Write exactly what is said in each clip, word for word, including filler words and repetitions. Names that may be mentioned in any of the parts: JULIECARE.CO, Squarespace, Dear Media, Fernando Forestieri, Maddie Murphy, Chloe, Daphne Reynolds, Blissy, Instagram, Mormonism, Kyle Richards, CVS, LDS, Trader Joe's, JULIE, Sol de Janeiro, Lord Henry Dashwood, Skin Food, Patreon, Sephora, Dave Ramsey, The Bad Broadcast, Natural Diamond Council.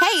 Hey,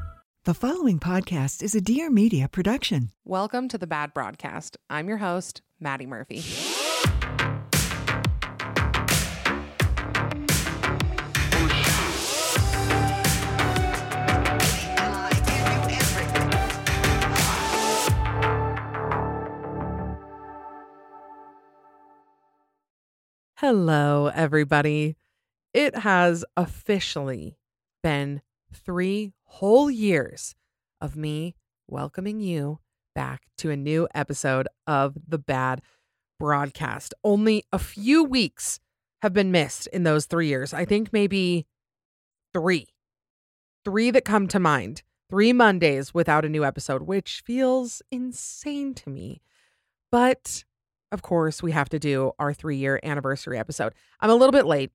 The following podcast is a Dear Media production. Welcome to The Bad Broadcast. I'm your host, Maddie Murphy. Hello, everybody. It has officially been three whole years of me welcoming you back to a new episode of The Bad Broadcast. Only a few weeks have been missed in those three years. I think maybe three. Three that come to mind. Three Mondays without a new episode, which feels insane to me. But, of course, we have to do our three-year anniversary episode. I'm a little bit late.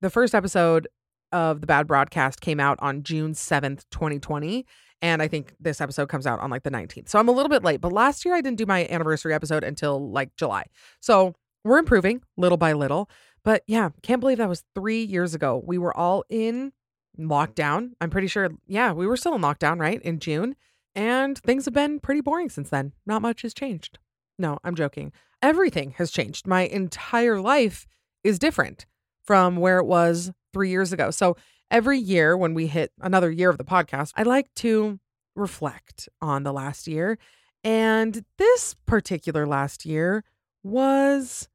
The first episode of The Bad Broadcast came out on June seventh, twenty twenty. And I think this episode comes out on like the nineteenth. So I'm a little bit late, but last year I didn't do my anniversary episode until like July. So we're improving little by little, but yeah, can't believe that was three years ago. We were all in lockdown. I'm pretty sure. Yeah, we were still in lockdown, right? In June. And things have been pretty boring since then. Not much has changed. No, I'm joking. Everything has changed. My entire life is different from where it was three years ago. So every year when we hit another year of the podcast, I like to reflect on the last year. And this particular last year was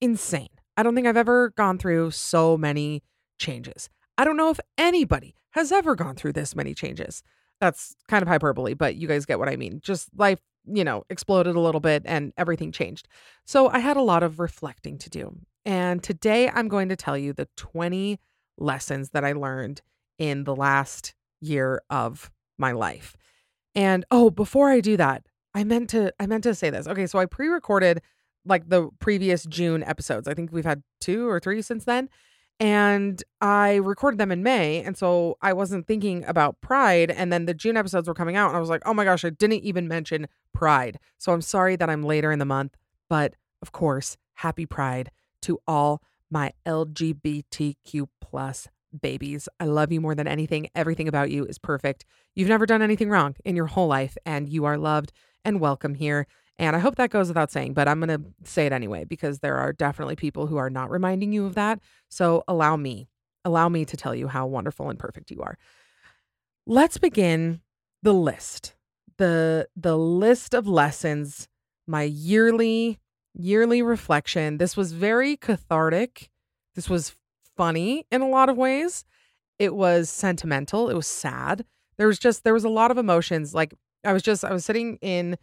insane. I don't think I've ever gone through so many changes. I don't know if anybody has ever gone through this many changes. That's kind of hyperbole, but you guys get what I mean. Just life, you know, exploded a little bit and everything changed. So I had a lot of reflecting to do. And today I'm going to tell you the twenty lessons that I learned in the last year of my life. And oh, before I do that, I meant to I meant to say this. Okay, so I pre-recorded like the previous June episodes. I think we've had two or three since then. And I recorded them in May, and so I wasn't thinking about Pride, and then the June episodes were coming out, and I was like, "Oh my gosh, I didn't even mention Pride." So I'm sorry that I'm later in the month, but of course, happy Pride to all my L G B T Q plus babies. I love you more than anything. Everything about you is perfect. You've never done anything wrong in your whole life, and you are loved and welcome here. And I hope that goes without saying, but I'm going to say it anyway, because there are definitely people who are not reminding you of that. So allow me, allow me to tell you how wonderful and perfect you are. Let's begin the list, the, the list of lessons, my yearly Yearly reflection. This was very cathartic. This was funny in a lot of ways. It was sentimental. It was sad. There was just, there was a lot of emotions. Like I was just, I was sitting in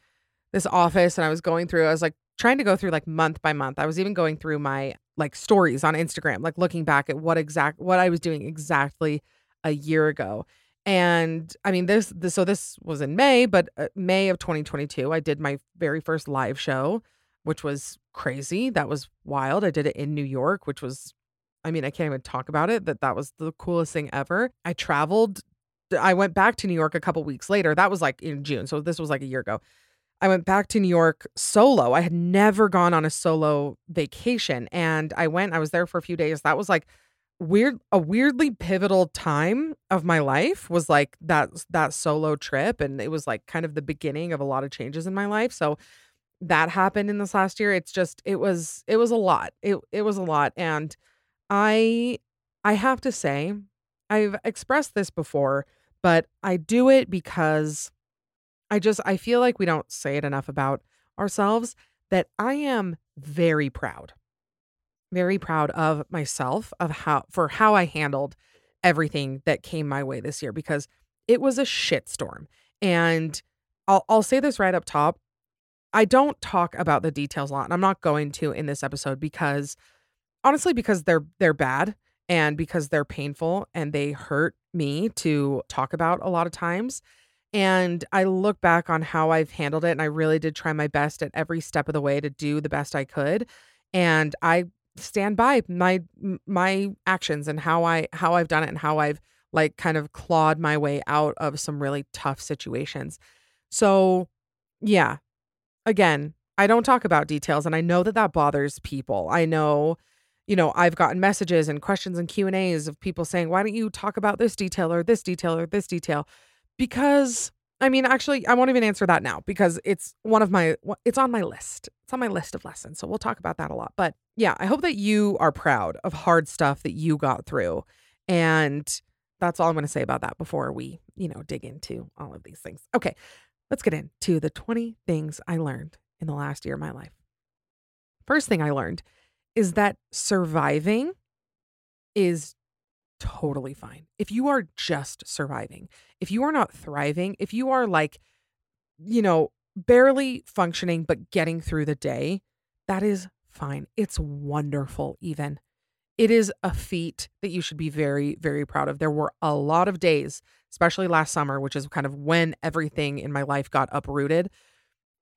this office and I was going through, I was like trying to go through like month by month. I was even going through my like stories on Instagram, like looking back at what exact, what I was doing exactly a year ago. And I mean, this, this so this was in May, but May of twenty twenty-two, I did my very first live show, which was crazy. That was wild. I did it in New York, which was, I mean, I can't even talk about it, that that was the coolest thing ever. I traveled. I went back to New York a couple weeks later. That was like in June. So this was like a year ago. I went back to New York solo. I had never gone on a solo vacation. And I went, I was there for a few days. That was like weird, a weirdly pivotal time of my life was like that, that solo trip. And it was like kind of the beginning of a lot of changes in my life. So that happened in this last year. It's just, it was, it was a lot. It it was a lot. And I, I have to say, I've expressed this before, but I do it because I just, I feel like we don't say it enough about ourselves that I am very proud, very proud of myself, of how, for how I handled everything that came my way this year, because it was a shitstorm. And I'll, I'll say this right up top. I don't talk about the details a lot, and I'm not going to in this episode because, honestly, because they're they're bad and because they're painful and they hurt me to talk about a lot of times. And I look back on how I've handled it, and I really did try my best at every step of the way to do the best I could. And I stand by my my actions and how I how I've done it and how I've like kind of clawed my way out of some really tough situations. So, yeah. Again, I don't talk about details, and I know that that bothers people. I know, you know, I've gotten messages and questions and Q and A's of people saying, why don't you talk about this detail or this detail or this detail? Because, I mean, actually, I won't even answer that now because it's one of my, it's on my list. It's on my list of lessons. So we'll talk about that a lot. But yeah, I hope that you are proud of hard stuff that you got through. And that's all I'm going to say about that before we, you know, dig into all of these things. Okay. Let's get into the twenty things I learned in the last year of my life. First thing I learned is that surviving is totally fine. If you are just surviving, if you are not thriving, if you are like, you know, barely functioning but getting through the day, that is fine. It's wonderful even. It is a feat that you should be very, very proud of. There were a lot of days, especially last summer, which is kind of when everything in my life got uprooted.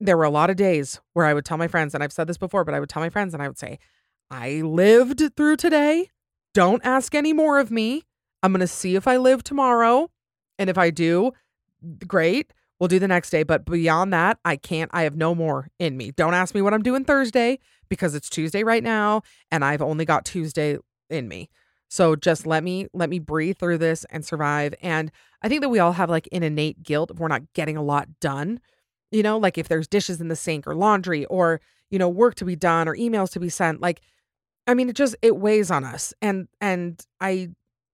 There were a lot of days where I would tell my friends, and I've said this before, but I would tell my friends and I would say, I lived through today. Don't ask any more of me. I'm going to see if I live tomorrow. And if I do, great. We'll do the next day. But beyond that, I can't, I have no more in me. Don't ask me what I'm doing Thursday because it's Tuesday right now and I've only got Tuesday in me. So just let me, let me breathe through this and survive. And I think that we all have like an innate guilt if we're not getting a lot done, you know, like if there's dishes in the sink or laundry or, you know, work to be done or emails to be sent, like, I mean, it just, it weighs on us. And, and I,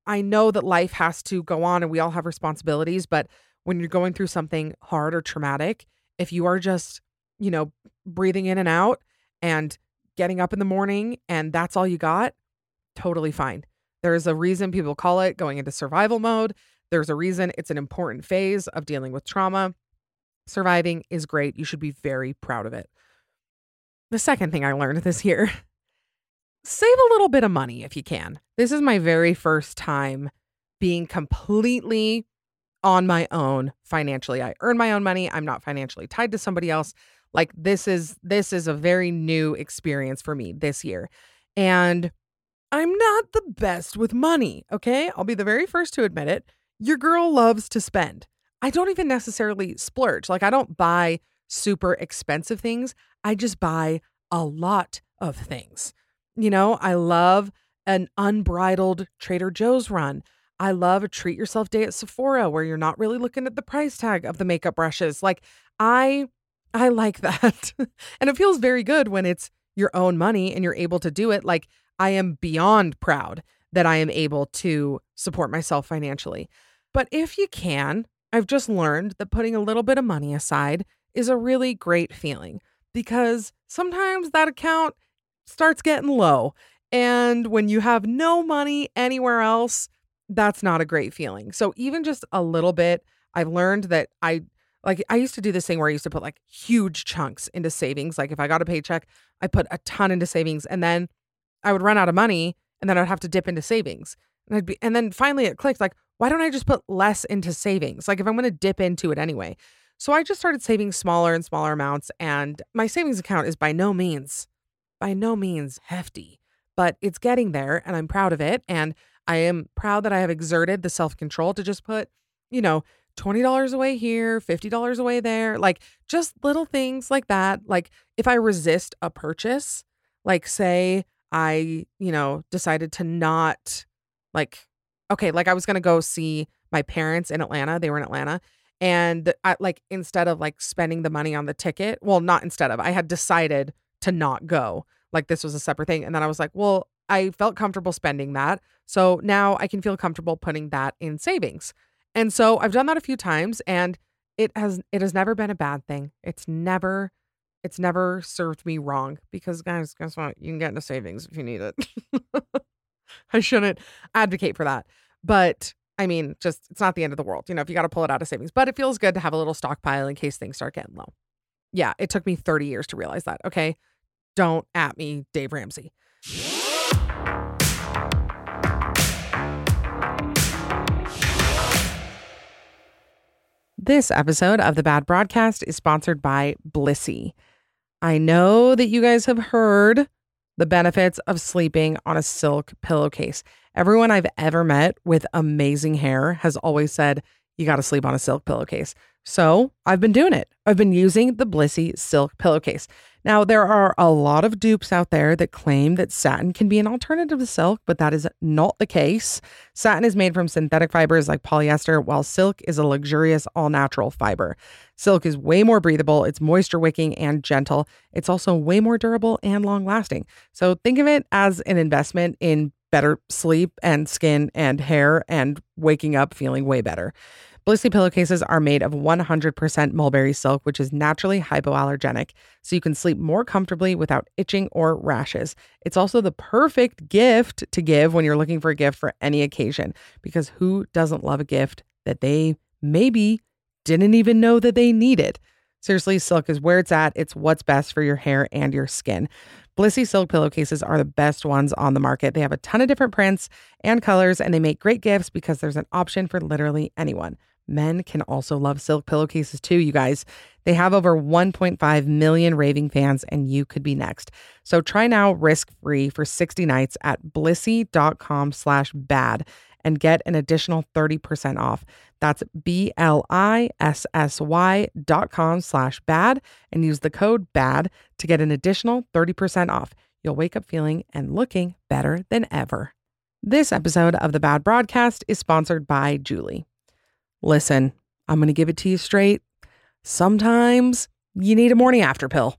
I know that life has to go on and we all have responsibilities, but when you're going through something hard or traumatic, if you are just, you know, breathing in and out and getting up in the morning and that's all you got, totally fine. There's a reason people call it going into survival mode. There's a reason it's an important phase of dealing with trauma. Surviving is great. You should be very proud of it. The second thing I learned this year, save a little bit of money if you can. This is my very first time being completely on my own financially. I earn my own money. I'm not financially tied to somebody else. Like this is, this is a very new experience for me this year. And I'm not the best with money. Okay. I'll be the very first to admit it. Your girl loves to spend. I don't even necessarily splurge. Like I don't buy super expensive things. I just buy a lot of things. You know, I love an unbridled Trader Joe's run. I love a treat yourself day at Sephora where you're not really looking at the price tag of the makeup brushes. Like I, I like that. And it feels very good when it's your own money and you're able to do it. Like I am beyond proud that I am able to support myself financially. But if you can, I've just learned that putting a little bit of money aside is a really great feeling because sometimes that account starts getting low. And when you have no money anywhere else, that's not a great feeling. So even just a little bit, I've learned that I like I used to do this thing where I used to put like huge chunks into savings. Like if I got a paycheck, I put a ton into savings and then I would run out of money and then I'd have to dip into savings. And I'd be and then finally it clicked like, why don't I just put less into savings? Like if I'm going to dip into it anyway. So I just started saving smaller and smaller amounts, and my savings account is by no means by no means hefty, but it's getting there and I'm proud of it, and I am proud that I have exerted the self-control to just put, you know, twenty dollars away here, fifty dollars away there, like just little things like that. Like if I resist a purchase, like say I, you know, decided to not like, okay, like I was going to go see my parents in Atlanta. They were in Atlanta. And I, like instead of like spending the money on the ticket, well, not instead of, I had decided to not go. Like this was a separate thing. And then I was like, well, I felt comfortable spending that. So now I can feel comfortable putting that in savings. And so I've done that a few times and it has it has never been a bad thing. It's never it's never served me wrong, because guys, guess what? You can get into savings if you need it. I shouldn't advocate for that, but I mean, just it's not the end of the world, you know, if you got to pull it out of savings, but it feels good to have a little stockpile in case things start getting low. Yeah, it took me thirty years to realize that. Okay, don't at me, Dave Ramsey. This episode of The Bad Broadcast is sponsored by Blissy. I know that you guys have heard the benefits of sleeping on a silk pillowcase. Everyone I've ever met with amazing hair has always said, you got to sleep on a silk pillowcase. So I've been doing it. I've been using the Blissy silk pillowcase. Now, there are a lot of dupes out there that claim that satin can be an alternative to silk, but that is not the case. Satin is made from synthetic fibers like polyester, while silk is a luxurious all-natural fiber. Silk is way more breathable, it's moisture-wicking and gentle. It's also way more durable and long-lasting. So think of it as an investment in better sleep and skin and hair and waking up feeling way better. Blissy pillowcases are made of one hundred percent mulberry silk, which is naturally hypoallergenic, so you can sleep more comfortably without itching or rashes. It's also the perfect gift to give when you're looking for a gift for any occasion, because who doesn't love a gift that they maybe didn't even know that they needed? Seriously, silk is where it's at. It's what's best for your hair and your skin. Blissy silk pillowcases are the best ones on the market. They have a ton of different prints and colors, and they make great gifts because there's an option for literally anyone. Men can also love silk pillowcases too, you guys. They have over one point five million raving fans, and you could be next. So try now risk-free for sixty nights at blissy.com slash bad and get an additional thirty percent off. That's B-L-I-S-S-Y dot com slash bad and use the code BAD to get an additional thirty percent off. You'll wake up feeling and looking better than ever. This episode of The Bad Broadcast is sponsored by Julie. Listen, I'm going to give it to you straight. Sometimes you need a morning after pill.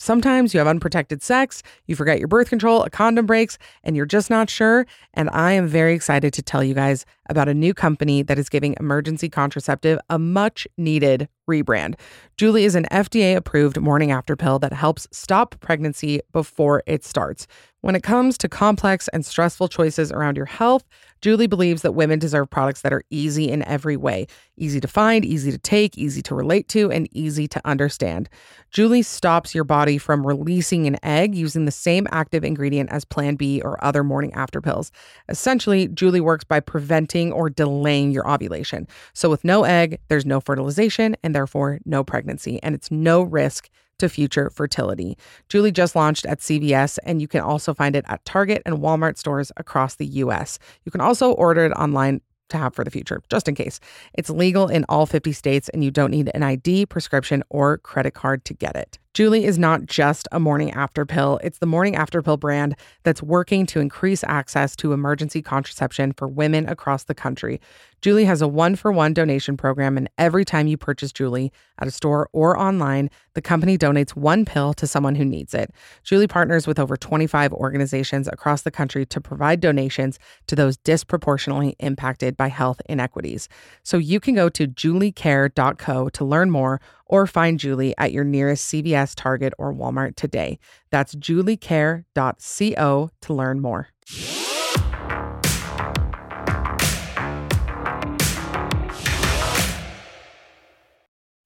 Sometimes you have unprotected sex, you forget your birth control, a condom breaks, and you're just not sure. And I am very excited to tell you guys about a new company that is giving emergency contraceptive a much needed rebrand. Julie is an F D A approved morning after pill that helps stop pregnancy before it starts. When it comes to complex and stressful choices around your health, Julie believes that women deserve products that are easy in every way. Easy to find, easy to take, easy to relate to, and easy to understand. Julie stops your body from releasing an egg using the same active ingredient as Plan B or other morning after pills. Essentially, Julie works by preventing or delaying your ovulation. So with no egg, there's no fertilization and therefore no pregnancy, and it's no risk to future fertility. Julie just launched at C V S, and you can also find it at Target and Walmart stores across the U S. You can also order it online to have for the future, just in case. It's legal in all fifty states, and you don't need an I D, prescription, or credit card to get it. Julie is not just a morning after pill. It's the morning after pill brand that's working to increase access to emergency contraception for women across the country. Julie has a one-for-one donation program, and every time you purchase Julie at a store or online, the company donates one pill to someone who needs it. Julie partners with over twenty-five organizations across the country to provide donations to those disproportionately impacted by health inequities. So you can go to julie care dot co to learn more or find Julie at your nearest C V S, Target, or Walmart today. That's julie care dot co to learn more.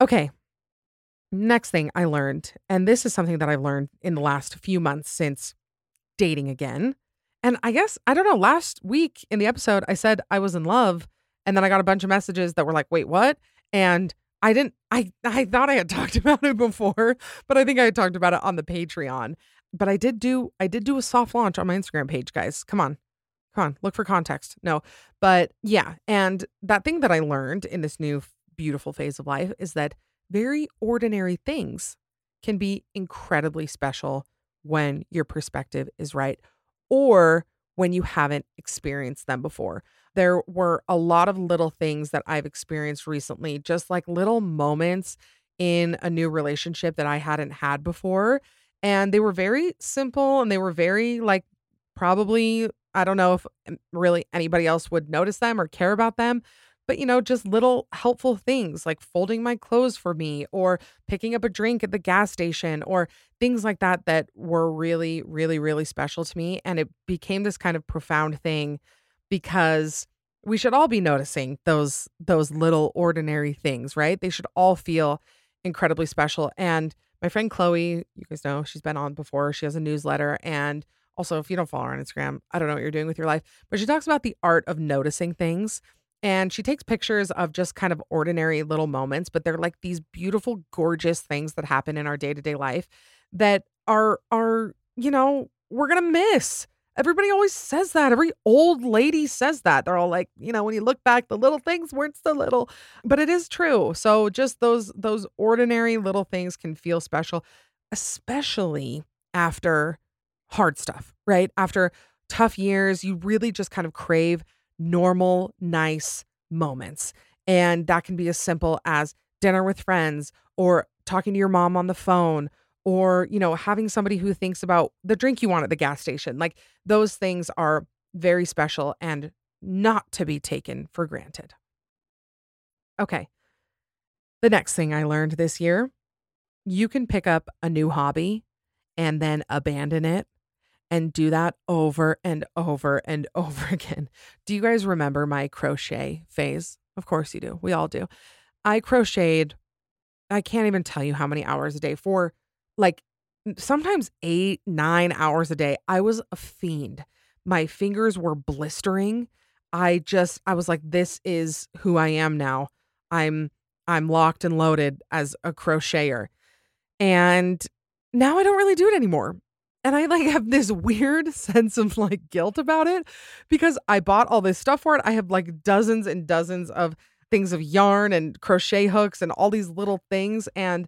Okay, next thing I learned, and this is something that I've learned in the last few months since dating again. And I guess, I don't know, last week in the episode, I said I was in love, and then I got a bunch of messages that were like, wait, what? And I didn't, I, I thought I had talked about it before, but I think I had talked about it on the Patreon. But I did do, I did do a soft launch on my Instagram page, guys. Come on, come on, look for context. No, but yeah. And that thing that I learned in this new beautiful phase of life is that very ordinary things can be incredibly special when your perspective is right, or when you haven't experienced them before. There were a lot of little things that I've experienced recently, just like little moments in a new relationship that I hadn't had before. And they were very simple, and they were very like, probably, I don't know if really anybody else would notice them or care about them, But, you know, just little helpful things like folding my clothes for me or picking up a drink at the gas station or things like that that were really, really, really special to me. And it became this kind of profound thing because we should all be noticing those those little ordinary things, right? They should all feel incredibly special. And my friend Chloe, you guys know, she's been on before. She has a newsletter. And also, if you don't follow her on Instagram, I don't know what you're doing with your life. But she talks about the art of noticing things. And she takes pictures of just kind of ordinary little moments. But they're like these beautiful, gorgeous things that happen in our day-to-day life that are, are you know, we're going to miss. Everybody always says that. Every old lady says that. They're all like, you know, when you look back, the little things weren't so little, but it is true. So just those those ordinary little things can feel special, especially after hard stuff, right? After tough years, you really just kind of crave normal, nice moments. And that can be as simple as dinner with friends or talking to your mom on the phone or, you know, having somebody who thinks about the drink you want at the gas station. Like those things are very special and not to be taken for granted. Okay. The next thing I learned this year, you can pick up a new hobby and then abandon it and do that over and over and over again. Do you guys remember my crochet phase? Of course you do. We all do. I crocheted, I can't even tell you how many hours a day for like sometimes eight, nine hours a day. I was a fiend. My fingers were blistering. I just, I was like, this is who I am now. I'm, I'm locked and loaded as a crocheter. And now I don't really do it anymore. And I like have this weird sense of like guilt about it because I bought all this stuff for it. I have like dozens and dozens of things of yarn and crochet hooks and all these little things. And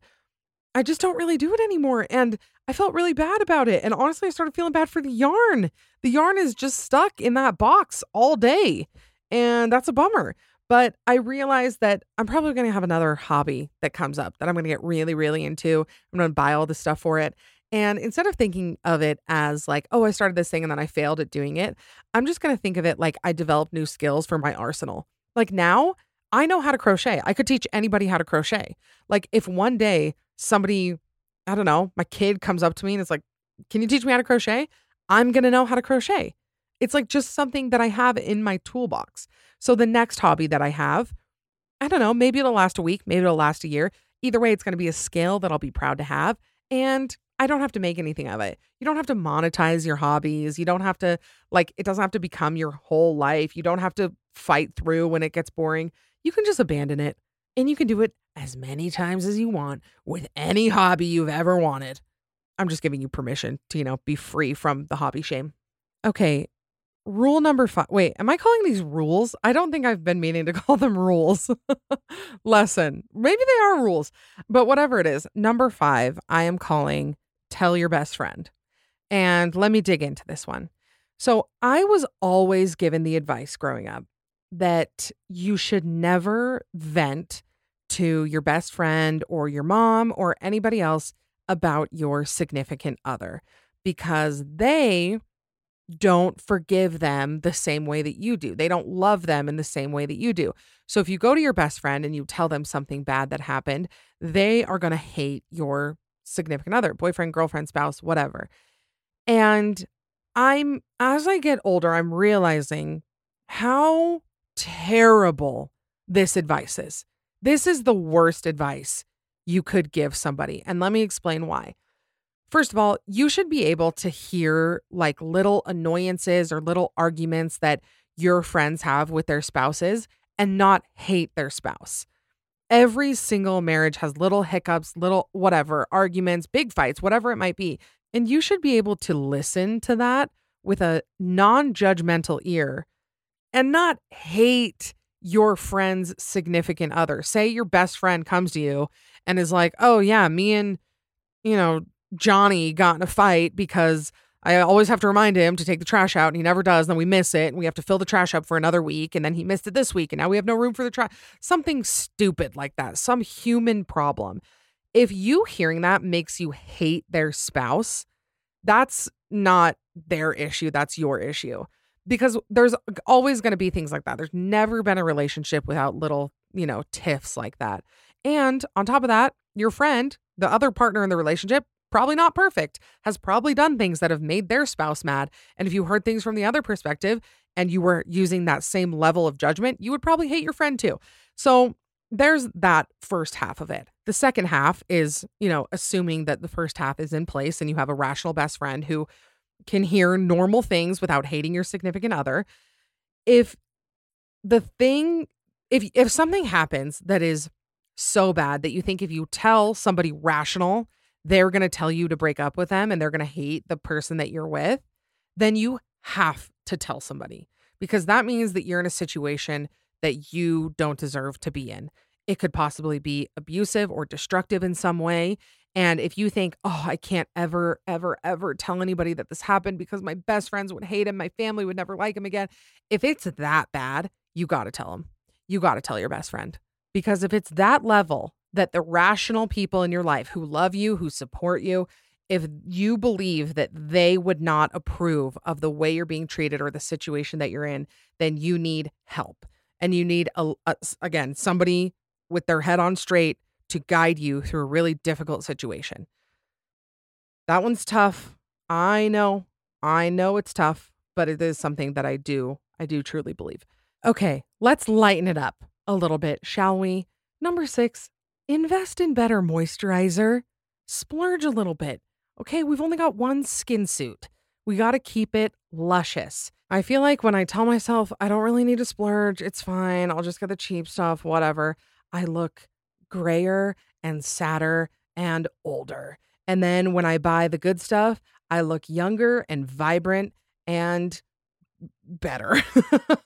I just don't really do it anymore. And I felt really bad about it. And honestly, I started feeling bad for the yarn. The yarn is just stuck in that box all day. And that's a bummer. But I realized that I'm probably going to have another hobby that comes up that I'm going to get really, really into. I'm going to buy all the stuff for it. And instead of thinking of it as like, oh, I started this thing and then I failed at doing it, I'm just going to think of it like I developed new skills for my arsenal. Like now I know how to crochet. I could teach anybody how to crochet. Like if one day somebody, I don't know, my kid comes up to me and it's like, can you teach me how to crochet? I'm going to know how to crochet. It's like just something that I have in my toolbox. So the next hobby that I have, I don't know, maybe it'll last a week, maybe it'll last a year. Either way, it's going to be a skill that I'll be proud to have. And I don't have to make anything of it. You don't have to monetize your hobbies. You don't have to, like, it doesn't have to become your whole life. You don't have to fight through when it gets boring. You can just abandon it. And you can do it as many times as you want with any hobby you've ever wanted. I'm just giving you permission to, you know, be free from the hobby shame. Okay. Rule number five. Wait, am I calling these rules? I don't think I've been meaning to call them rules. Lesson. Maybe they are rules, but whatever it is. Number five, I am calling tell your best friend. And let me dig into this one. So I was always given the advice growing up that you should never vent to your best friend or your mom or anybody else about your significant other because they don't forgive them the same way that you do. They don't love them in the same way that you do. So if you go to your best friend and you tell them something bad that happened, they are going to hate your significant other, boyfriend, girlfriend, spouse, whatever. And I'm, as I get older, I'm realizing how terrible this advice is. This is the worst advice you could give somebody. And let me explain why. First of all, you should be able to hear like little annoyances or little arguments that your friends have with their spouses and not hate their spouse. Every single marriage has little hiccups, little whatever, arguments, big fights, whatever it might be. And you should be able to listen to that with a non-judgmental ear and not hate your friend's significant other. Say your best friend comes to you and is like, oh yeah, me and, you know, Johnny got in a fight because I always have to remind him to take the trash out and he never does. And then we miss it and we have to fill the trash up for another week. And then he missed it this week and now we have no room for the trash. Something stupid like that. Some human problem. If you hearing that makes you hate their spouse, that's not their issue. That's your issue. because there's always going to be things like that. There's never been a relationship without little, you know, tiffs like that. And on top of that, your friend, the other partner in the relationship, probably not perfect, has probably done things that have made their spouse mad. And if you heard things from the other perspective and you were using that same level of judgment, you would probably hate your friend too. So there's that first half of it. The second half is, you know, assuming that the first half is in place and you have a rational best friend who can hear normal things without hating your significant other. If the thing, if if something happens that is so bad that you think if you tell somebody rational, they're going to tell you to break up with them and they're going to hate the person that you're with, then you have to tell somebody, because that means that you're in a situation that you don't deserve to be in. It could possibly be abusive or destructive in some way. And if you think, oh, I can't ever, ever, ever tell anybody that this happened because my best friends would hate him, my family would never like him again. If it's that bad, you got to tell them. You got to tell your best friend. Because if it's that level that the rational people in your life who love you, who support you, if you believe that they would not approve of the way you're being treated or the situation that you're in, then you need help. And you need, a, a, again, somebody with their head on straight to guide you through a really difficult situation. That one's tough. I know. I know it's tough, but it is something that I do. I do truly believe. Okay, let's lighten it up a little bit, shall we? Number six, invest in better moisturizer. Splurge a little bit. Okay, we've only got one skin suit. We got to keep it luscious. I feel like when I tell myself I don't really need to splurge, it's fine, I'll just get the cheap stuff, whatever, I look grayer and sadder and older. And then when I buy the good stuff, I look younger and vibrant and better.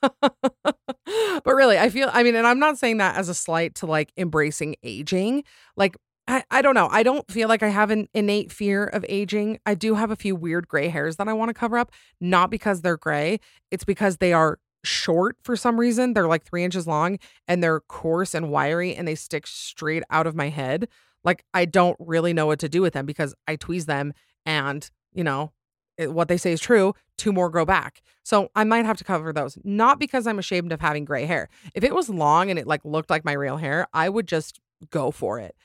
But really, I feel, I mean, and I'm not saying that as a slight to like embracing aging. Like, I, I don't know. I don't feel like I have an innate fear of aging. I do have a few weird gray hairs that I want to cover up, not because they're gray. It's because they are short for some reason. They're like three inches long and they're coarse and wiry and they stick straight out of my head. Like, I don't really know what to do with them because I tweeze them and, you know, it, what they say is true, two more grow back. So I might have to cover those, not because I'm ashamed of having gray hair. If it was long and it like looked like my real hair, I would just go for it.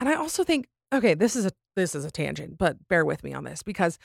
And I also think, okay, this is a this is a tangent, but bear with me on this because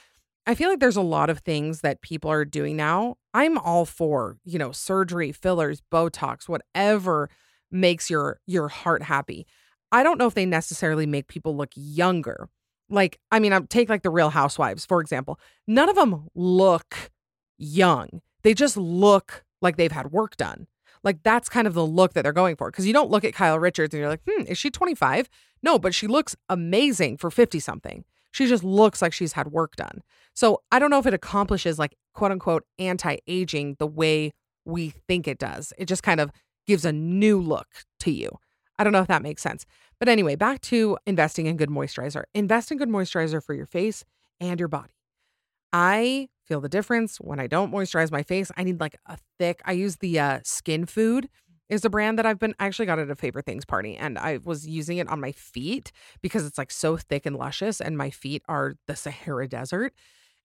I feel like there's a lot of things that people are doing now. I'm all for, you know, surgery, fillers, Botox, whatever makes your your heart happy. I don't know if they necessarily make people look younger. Like, I mean, I'm take like the Real Housewives, for example. None of them look young. They just look like they've had work done. Like, that's kind of the look that they're going for. Because you don't look at Kyle Richards and you're like, hmm, is she twenty-five? No, but she looks amazing for fifty-something. She just looks like she's had work done. So I don't know if it accomplishes, like, quote-unquote, anti-aging the way we think it does. It just kind of gives a new look to you. I don't know if that makes sense. But anyway, back to investing in good moisturizer. Invest in good moisturizer for your face and your body. I feel the difference when I don't moisturize my face. I need like a thick, I use the uh, Skin Food is the brand that I've been, I actually got at a Favorite Things party and I was using it on my feet because it's like so thick and luscious and my feet are the Sahara Desert.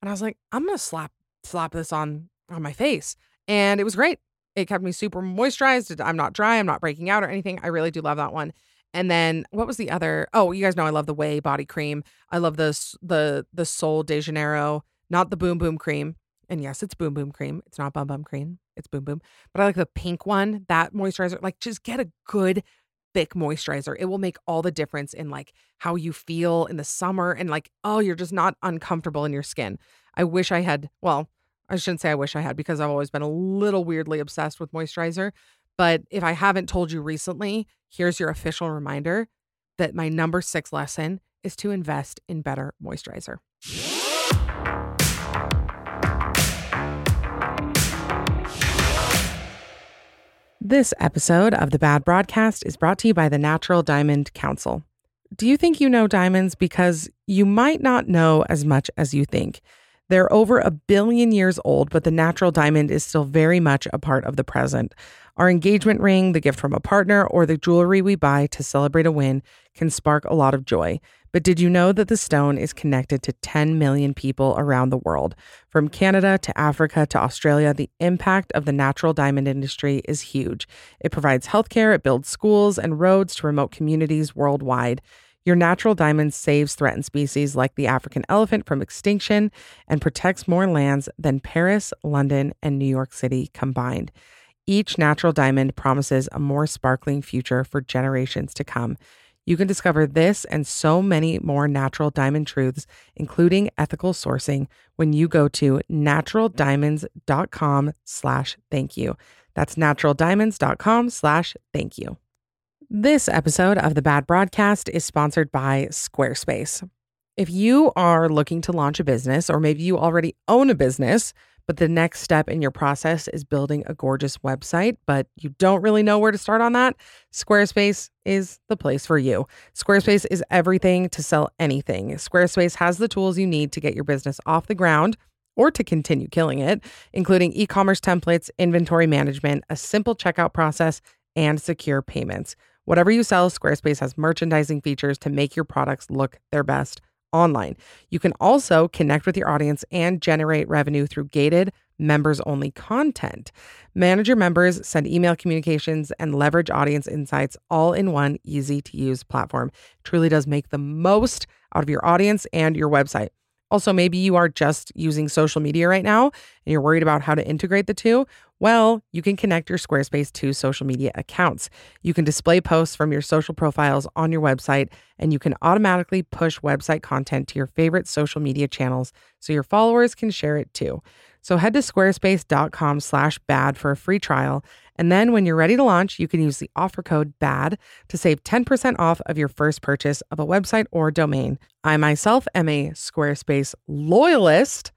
And I was like, I'm going to slap, slap this on, on my face. And it was great. It kept me super moisturized. I'm not dry. I'm not breaking out or anything. I really do love that one. And then what was the other? Oh, you guys know I love the Whey body cream. I love the, the, the Sol de Janeiro. Not the Boom Boom Cream. And yes, it's Boom Boom Cream. It's not Bum Bum Cream. It's Boom Boom. But I like the pink one, that moisturizer. Like, just get a good, thick moisturizer. It will make all the difference in, like, how you feel in the summer. And, like, oh, you're just not uncomfortable in your skin. I wish I had, well, I shouldn't say I wish I had because I've always been a little weirdly obsessed with moisturizer. But if I haven't told you recently, here's your official reminder that my number six lesson is to invest in better moisturizer. This episode of The Bad Broadcast is brought to you by the Natural Diamond Council. Do you think you know diamonds? Because you might not know as much as you think. They're over a billion years old, but the natural diamond is still very much a part of the present. Our engagement ring, the gift from a partner, or the jewelry we buy to celebrate a win can spark a lot of joy. But did you know that the stone is connected to ten million people around the world? From Canada to Africa to Australia, the impact of the natural diamond industry is huge. It provides healthcare, it builds schools and roads to remote communities worldwide. Your natural diamond saves threatened species like the African elephant from extinction and protects more lands than Paris, London, and New York City combined. Each natural diamond promises a more sparkling future for generations to come. You can discover this and so many more natural diamond truths, including ethical sourcing, when you go to naturaldiamonds.com slash thank you. That's naturaldiamonds.com slash thank you. This episode of The Bad Broadcast is sponsored by Squarespace. If you are looking to launch a business, or maybe you already own a business, but the next step in your process is building a gorgeous website, but you don't really know where to start on that, Squarespace is the place for you. Squarespace is everything to sell anything. Squarespace has the tools you need to get your business off the ground or to continue killing it, including e-commerce templates, inventory management, a simple checkout process, and secure payments. Whatever you sell, Squarespace has merchandising features to make your products look their best online. You can also connect with your audience and generate revenue through gated, members-only content. Manage your members, send email communications, and leverage audience insights all in one easy-to-use platform. It truly does make the most out of your audience and your website. Also, maybe you are just using social media right now and you're worried about how to integrate the two. Well, you can connect your Squarespace to social media accounts. You can display posts from your social profiles on your website, and you can automatically push website content to your favorite social media channels so your followers can share it too. So head to squarespace.com slash bad for a free trial. And then when you're ready to launch, you can use the offer code BAD to save ten percent off of your first purchase of a website or domain. I myself am a Squarespace loyalist.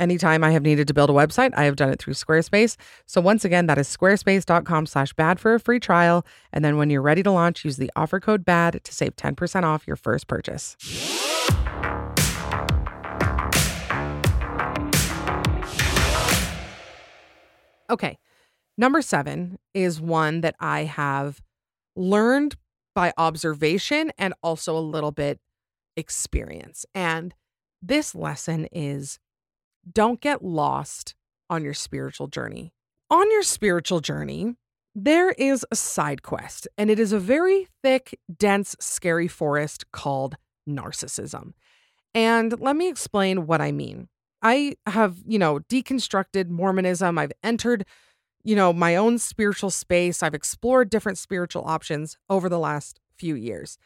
Anytime I have needed to build a website, I have done it through Squarespace. So once again, that is squarespace.com slash bad for a free trial. And then when you're ready to launch, use the offer code BAD to save ten percent off your first purchase. Okay. Number seven is one that I have learned by observation and also a little bit experience. And this lesson is don't get lost on your spiritual journey. On your spiritual journey, there is a side quest, and it is a very thick, dense, scary forest called narcissism. And let me explain what I mean. I have, you know, deconstructed Mormonism. I've entered you know, my own spiritual space. I've explored different spiritual options over the last few years.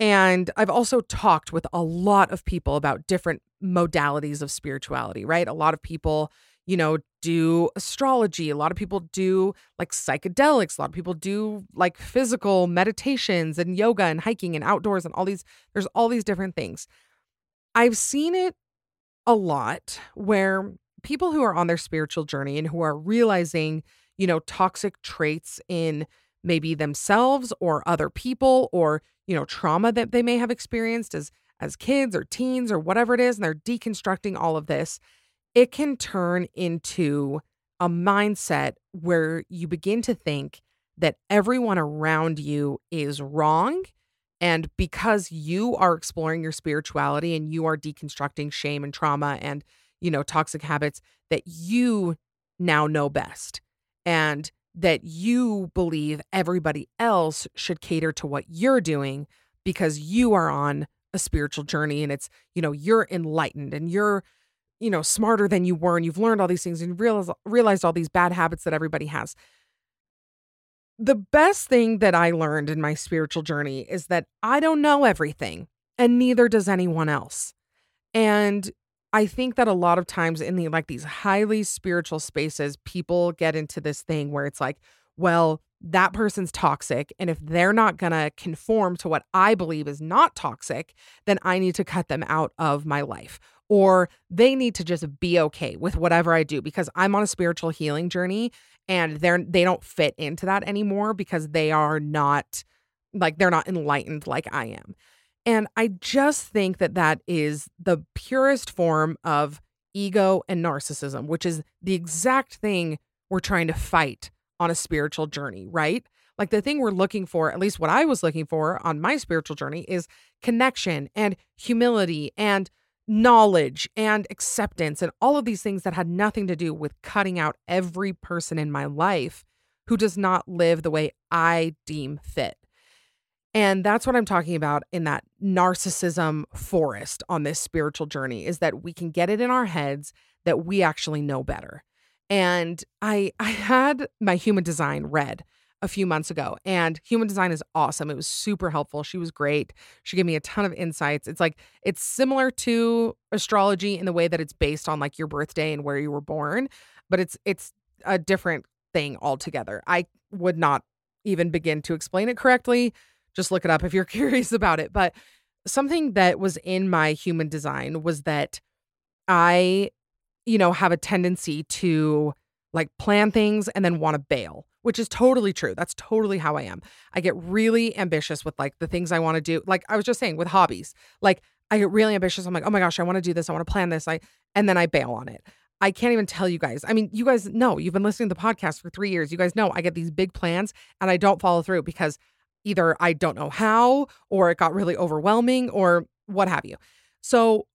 And I've also talked with a lot of people about different modalities of spirituality, right? A lot of people, you know, do astrology. A lot of people do like psychedelics. A lot of people do like physical meditations and yoga and hiking and outdoors and all these, there's all these different things. I've seen it a lot where people who are on their spiritual journey and who are realizing, you know, toxic traits in maybe themselves or other people, or, you know, trauma that they may have experienced as as kids or teens or whatever it is, and they're deconstructing all of this, it can turn into a mindset where you begin to think that everyone around you is wrong. And because you are exploring your spirituality and you are deconstructing shame and trauma and you know, toxic habits, that you now know best and that you believe everybody else should cater to what you're doing because you are on a spiritual journey and it's, you know, you're enlightened and you're, you know, smarter than you were and you've learned all these things and realized, realized all these bad habits that everybody has. The best thing that I learned in my spiritual journey is that I don't know everything and neither does anyone else. And I think that a lot of times in the like these highly spiritual spaces, people get into this thing where it's like, well, that person's toxic. And if they're not going to conform to what I believe is not toxic, then I need to cut them out of my life. Or they need to just be okay with whatever I do because I'm on a spiritual healing journey and they're, they don't fit into that anymore because they are not like they're not enlightened like I am. And I just think that that is the purest form of ego and narcissism, which is the exact thing we're trying to fight on a spiritual journey, right? Like the thing we're looking for, at least what I was looking for on my spiritual journey, is connection and humility and knowledge and acceptance and all of these things that had nothing to do with cutting out every person in my life who does not live the way I deem fit. And that's what I'm talking about in that narcissism forest on this spiritual journey, is that we can get it in our heads that we actually know better. And I I had my human design read a few months ago, and human design is awesome. It was super helpful. She was great. She gave me a ton of insights. It's like, it's similar to astrology in the way that it's based on like your birthday and where you were born, but it's it's a different thing altogether. I would not even begin to explain it correctly. Just look it up if you're curious about it. But something that was in my human design was that I, you know, have a tendency to like plan things and then want to bail, which is totally true. That's totally how I am. I get really ambitious with like the things I want to do. Like I was just saying with hobbies, like I get really ambitious. I'm like, oh my gosh, I want to do this. I want to plan this. I, and then I bail on it. I can't even tell you guys. I mean, you guys know, you've been listening to the podcast for three years. You guys know I get these big plans and I don't follow through because either I don't know how, or it got really overwhelming, or what have you. So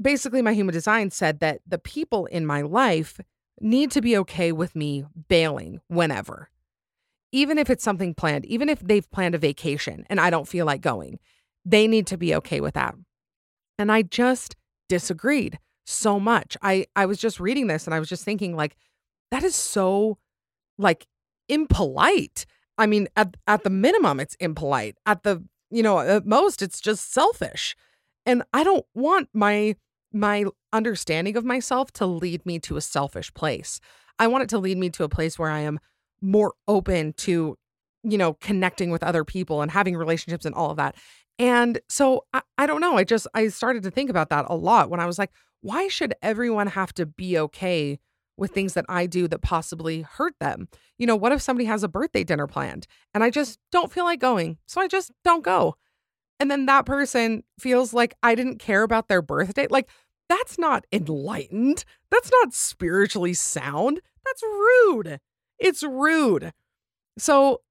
basically my human design said that the people in my life need to be okay with me bailing whenever, even if it's something planned, even if they've planned a vacation and I don't feel like going, they need to be okay with that. And I just disagreed so much. I, I was just reading this and I was just thinking like, that is so like impolite. I mean, at at the minimum, it's impolite. At the, you know, at most, it's just selfish. And I don't want my my understanding of myself to lead me to a selfish place. I want it to lead me to a place where I am more open to, you know, connecting with other people and having relationships and all of that. And so I, I don't know. I just I started to think about that a lot when I was like, why should everyone have to be okay with things that I do that possibly hurt them? You know, what if somebody has a birthday dinner planned and I just don't feel like going, so I just don't go? And then that person feels like I didn't care about their birthday. Like, that's not enlightened. That's not spiritually sound. That's rude. It's rude. So,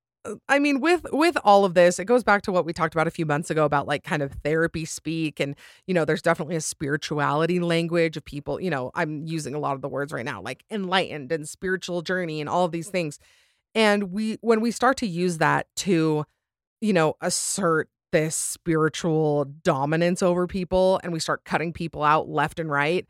I mean, with with all of this, it goes back to what we talked about a few months ago about like kind of therapy speak. And, you know, there's definitely a spirituality language of people. You know, I'm using a lot of the words right now, like enlightened and spiritual journey and all of these things. And we when we start to use that to, you know, assert this spiritual dominance over people, and we start cutting people out left and right,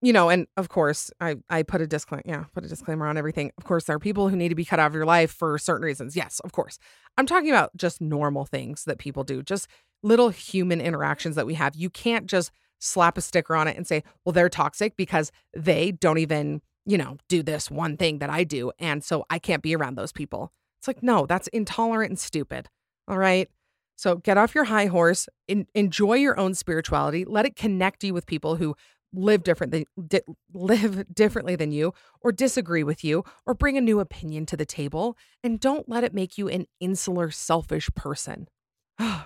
you know, and of course, I, I put a disclaimer, yeah, put a disclaimer on everything. Of course, there are people who need to be cut out of your life for certain reasons. Yes, of course. I'm talking about just normal things that people do, just little human interactions that we have. You can't just slap a sticker on it and say, well, they're toxic because they don't even, you know, do this one thing that I do, and so I can't be around those people. It's like, no, that's intolerant and stupid. All right. So get off your high horse, en- enjoy your own spirituality, let it connect you with people who live different than, di- live differently than you, or disagree with you, or bring a new opinion to the table, and don't let it make you an insular, selfish person. I've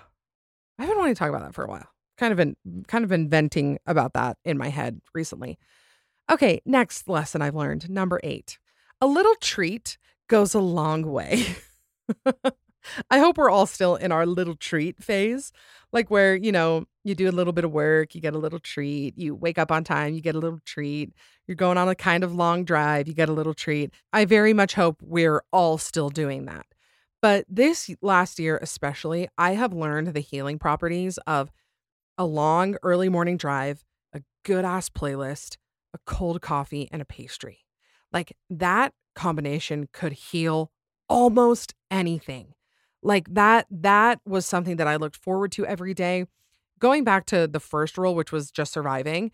been wanting to talk about that for a while. Kind of been kind of been venting about that in my head recently. Okay, next lesson I've learned, number eight. A little treat goes a long way. I hope we're all still in our little treat phase, like where, you know, you do a little bit of work, you get a little treat, you wake up on time, you get a little treat, you're going on a kind of long drive, you get a little treat. I very much hope we're all still doing that. But this last year especially, I have learned the healing properties of a long early morning drive, a good ass playlist, a cold coffee, and a pastry. Like that combination could heal almost anything. Like that, that was something that I looked forward to every day. Going back to the first rule, which was just surviving,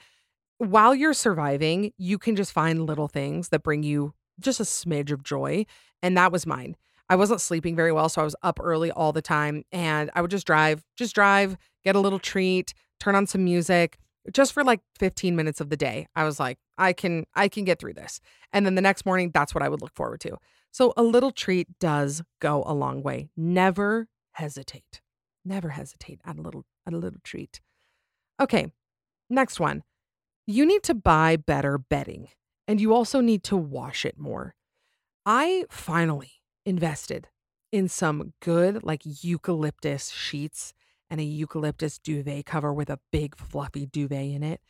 while you're surviving, you can just find little things that bring you just a smidge of joy. And that was mine. I wasn't sleeping very well, so I was up early all the time. And I would just drive, just drive, get a little treat, turn on some music, just for like fifteen minutes of the day. I was like, I can, I can get through this. And then the next morning, that's what I would look forward to. So a little treat does go a long way. Never hesitate. Never hesitate at a little at a little treat. Okay, next one. You need to buy better bedding, and you also need to wash it more. I finally invested in some good, like, eucalyptus sheets and a eucalyptus duvet cover with a big fluffy duvet in it.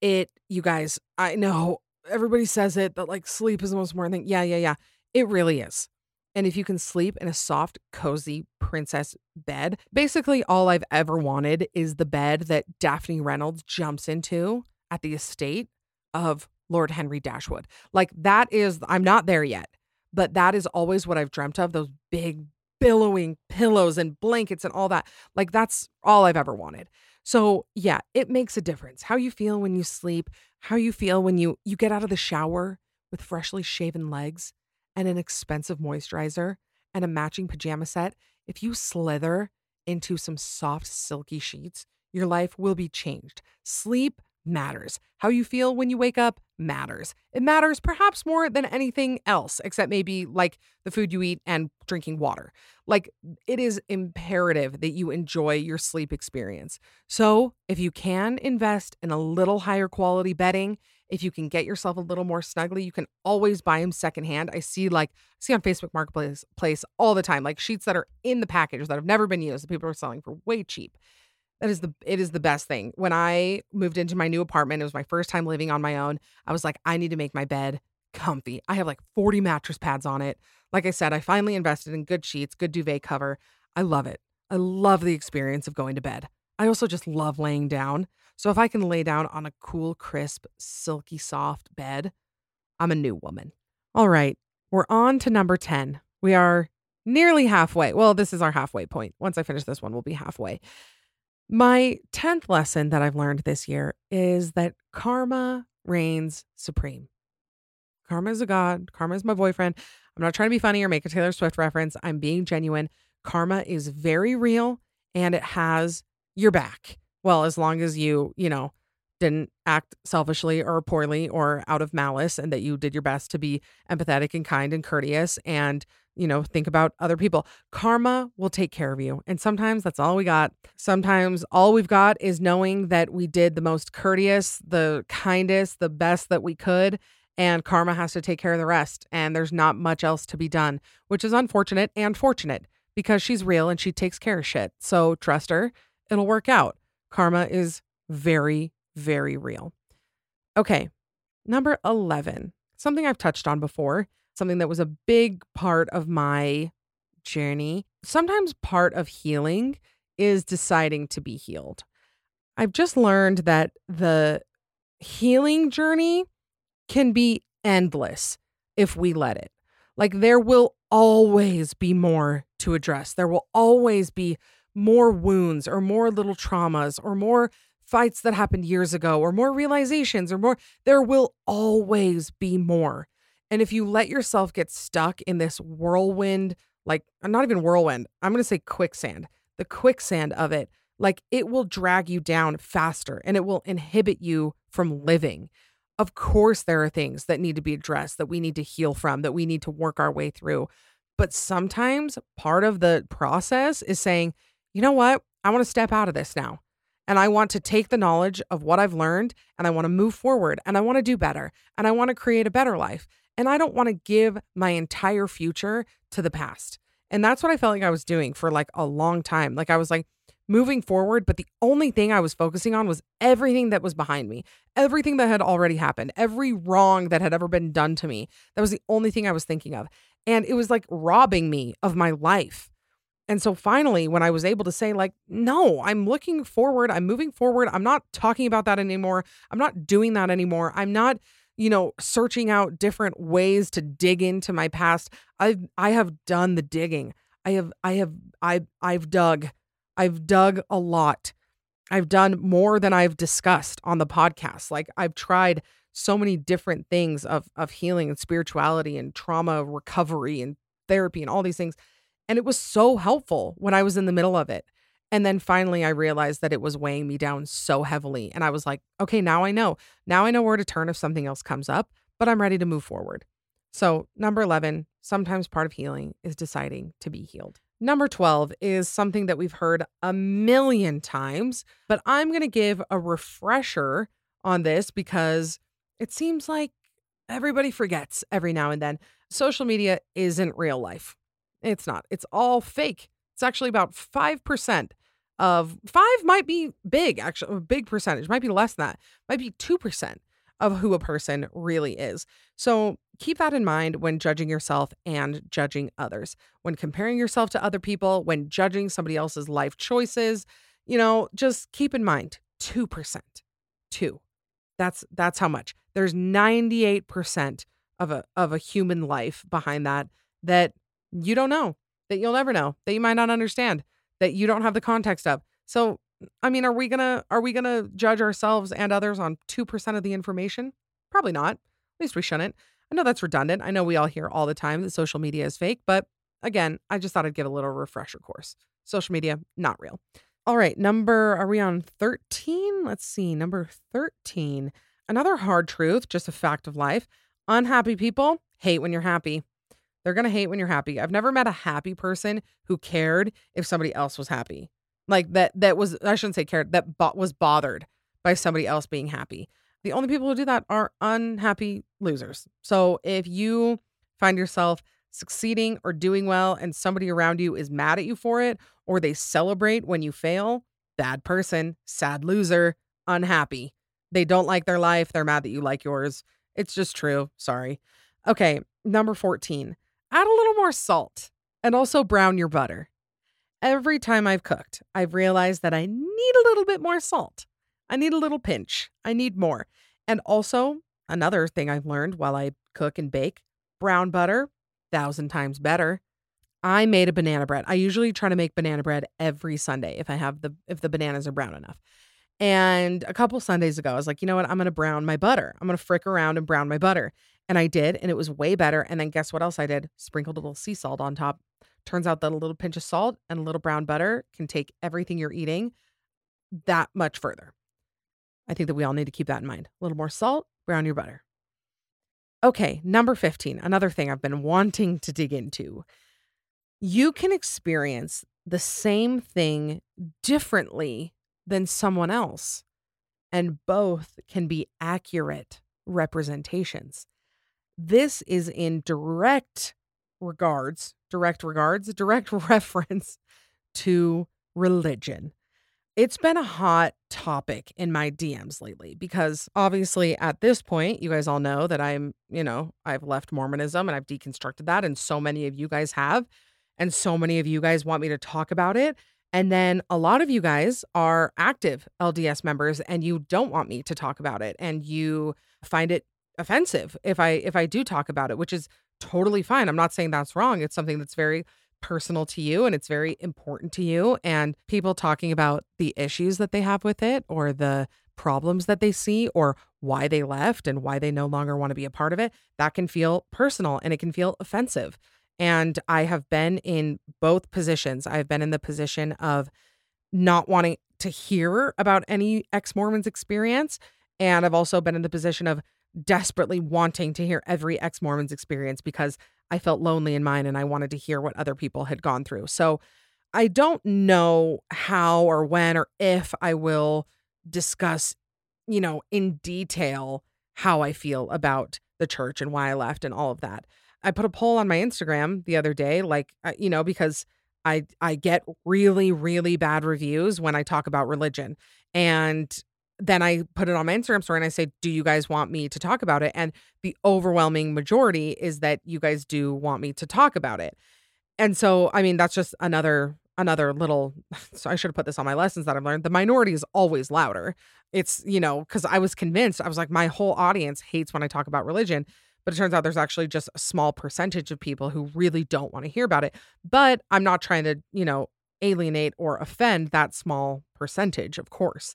It, you guys, I know everybody says it, that like sleep is the most important thing. Yeah, yeah, yeah. It really is. And if you can sleep in a soft, cozy princess bed, basically all I've ever wanted is the bed that Daphne Reynolds jumps into at the estate of Lord Henry Dashwood. Like, that is, I'm not there yet, but that is always what I've dreamt of. Those big billowing pillows and blankets and all that. Like, that's all I've ever wanted. So yeah, it makes a difference. How you feel when you sleep, how you feel when you, you get out of the shower with freshly shaven legs and an expensive moisturizer and a matching pajama set. If you slither into some soft, silky sheets, your life will be changed. Sleep matters. How you feel when you wake up matters. It matters perhaps more than anything else, except maybe like the food you eat and drinking water. Like, it is imperative that you enjoy your sleep experience. So if you can invest in a little higher quality bedding, if you can get yourself a little more snuggly, you can always buy them secondhand. I see like I see on Facebook Marketplace place all the time, like sheets that are in the package that have never been used that people are selling for way cheap. That is the, it is the best thing. When I moved into my new apartment, it was my first time living on my own. I was like, I need to make my bed comfy. I have like forty mattress pads on it. Like I said, I finally invested in good sheets, good duvet cover. I love it. I love the experience of going to bed. I also just love laying down. So if I can lay down on a cool, crisp, silky, soft bed, I'm a new woman. All right, we're on to number ten. We are nearly halfway. Well, this is our halfway point. Once I finish this one, we'll be halfway. My tenth lesson that I've learned this year is that karma reigns supreme. Karma is a god. Karma is my boyfriend. I'm not trying to be funny or make a Taylor Swift reference. I'm being genuine. Karma is very real and it has your back. Well, as long as you, you know, didn't act selfishly or poorly or out of malice, and that you did your best to be empathetic and kind and courteous and, you know, think about other people. Karma will take care of you. And sometimes that's all we got. Sometimes all we've got is knowing that we did the most courteous, the kindest, the best that we could. And karma has to take care of the rest. And there's not much else to be done, which is unfortunate and fortunate because she's real and she takes care of shit. So trust her. It'll work out. Karma is very, very real. Okay. Number eleven, something I've touched on before. Something that was a big part of my journey. Sometimes part of healing is deciding to be healed. I've just learned that the healing journey can be endless if we let it. Like, there will always be more to address. There will always be more wounds or more little traumas or more fights that happened years ago or more realizations or more. There will always be more. And if you let yourself get stuck in this whirlwind, like, not even whirlwind, I'm going to say quicksand, the quicksand of it, like, it will drag you down faster and it will inhibit you from living. Of course, there are things that need to be addressed, that we need to heal from, that we need to work our way through. But sometimes part of the process is saying, you know what, I want to step out of this now. And I want to take the knowledge of what I've learned and I want to move forward and I want to do better and I want to create a better life. And I don't want to give my entire future to the past. And that's what I felt like I was doing for like a long time. Like, I was like moving forward, but the only thing I was focusing on was everything that was behind me, everything that had already happened, every wrong that had ever been done to me. That was the only thing I was thinking of. And it was like robbing me of my life. And so finally, when I was able to say like, no, I'm looking forward, I'm moving forward, I'm not talking about that anymore, I'm not doing that anymore, I'm not, you know, searching out different ways to dig into my past. I've, I have done the digging. I have, I have, I, I've dug, I've dug a lot. I've done more than I've discussed on the podcast. Like, I've tried so many different things of, of healing and spirituality and trauma recovery and therapy and all these things. And it was so helpful when I was in the middle of it. And then finally, I realized that it was weighing me down so heavily. And I was like, okay, now I know. Now I know where to turn if something else comes up, but I'm ready to move forward. So number eleven, sometimes part of healing is deciding to be healed. Number twelve is something that we've heard a million times, but I'm going to give a refresher on this because it seems like everybody forgets every now and then. Social media isn't real life. It's not. It's all fake. It's actually about five percent of five might be big, actually, a big percentage, might be less than that, might be two percent of who a person really is. So keep that in mind when judging yourself and judging others, when comparing yourself to other people, when judging somebody else's life choices. You know, just keep in mind two percent, two. That's that's how much. There's ninety-eight percent of a of a human life behind that that you don't know, that you'll never know, that you might not understand, that you don't have the context of. So, I mean, are we gonna are we gonna judge ourselves and others on two percent of the information? Probably not. At least we shouldn't. I know that's redundant. I know we all hear all the time that social media is fake, but again, I just thought I'd give a little refresher course. Social media, not real. All right, number, are we on thirteen? Let's see, number thirteen. Another hard truth, just a fact of life. Unhappy people hate when you're happy. They're going to hate when you're happy. I've never met a happy person who cared if somebody else was happy. Like that, that was, I shouldn't say cared, that bo- was bothered by somebody else being happy. The only people who do that are unhappy losers. So if you find yourself succeeding or doing well and somebody around you is mad at you for it, or they celebrate when you fail, bad person, sad loser, unhappy. They don't like their life. They're mad that you like yours. It's just true. Sorry. Okay, number fourteen. Add a little more salt and also brown your butter. Every time I've cooked, I've realized that I need a little bit more salt. I need a little pinch. I need more. And also, another thing I've learned while I cook and bake, brown butter, thousand times better. I made a banana bread. I usually try to make banana bread every Sunday if I have the if the bananas are brown enough. And a couple Sundays ago, I was like, you know what? I'm going to brown my butter. I'm going to frick around and brown my butter. And I did, and it was way better. And then guess what else I did? Sprinkled a little sea salt on top. Turns out that a little pinch of salt and a little brown butter can take everything you're eating that much further. I think that we all need to keep that in mind. A little more salt, brown your butter. Okay, number fifteen, another thing I've been wanting to dig into. You can experience the same thing differently than someone else, and both can be accurate representations. This is in direct regards, direct regards, direct reference to religion. It's been a hot topic in my D Ms lately because obviously at this point, you guys all know that I'm, you know, I've left Mormonism and I've deconstructed that. And so many of you guys have. And so many of you guys want me to talk about it. And then a lot of you guys are active L D S members and you don't want me to talk about it. And you find it offensive if I if I do talk about it, which is totally fine. I'm not saying that's wrong. It's something that's very personal to you and it's very important to you, and people talking about the issues that they have with it or the problems that they see or why they left and why they no longer want to be a part of it, that can feel personal and it can feel offensive. And I have been in both positions. I've been in the position of not wanting to hear about any ex-Mormon's experience, and I've also been in the position of desperately wanting to hear every ex-Mormon's experience because I felt lonely in mine and I wanted to hear what other people had gone through. So I don't know how or when or if I will discuss, you know, in detail how I feel about the church and why I left and all of that. I put a poll on my Instagram the other day, like, you know, because I I get really, really bad reviews when I talk about religion. And then I put it on my Instagram story and I say, do you guys want me to talk about it? And the overwhelming majority is that you guys do want me to talk about it. And so, I mean, that's just another, another little, so I should have put this on my lessons that I've learned. The minority is always louder. It's, you know, because I was convinced, I was like, my whole audience hates when I talk about religion, but it turns out there's actually just a small percentage of people who really don't want to hear about it. But I'm not trying to, you know, alienate or offend that small percentage, of course.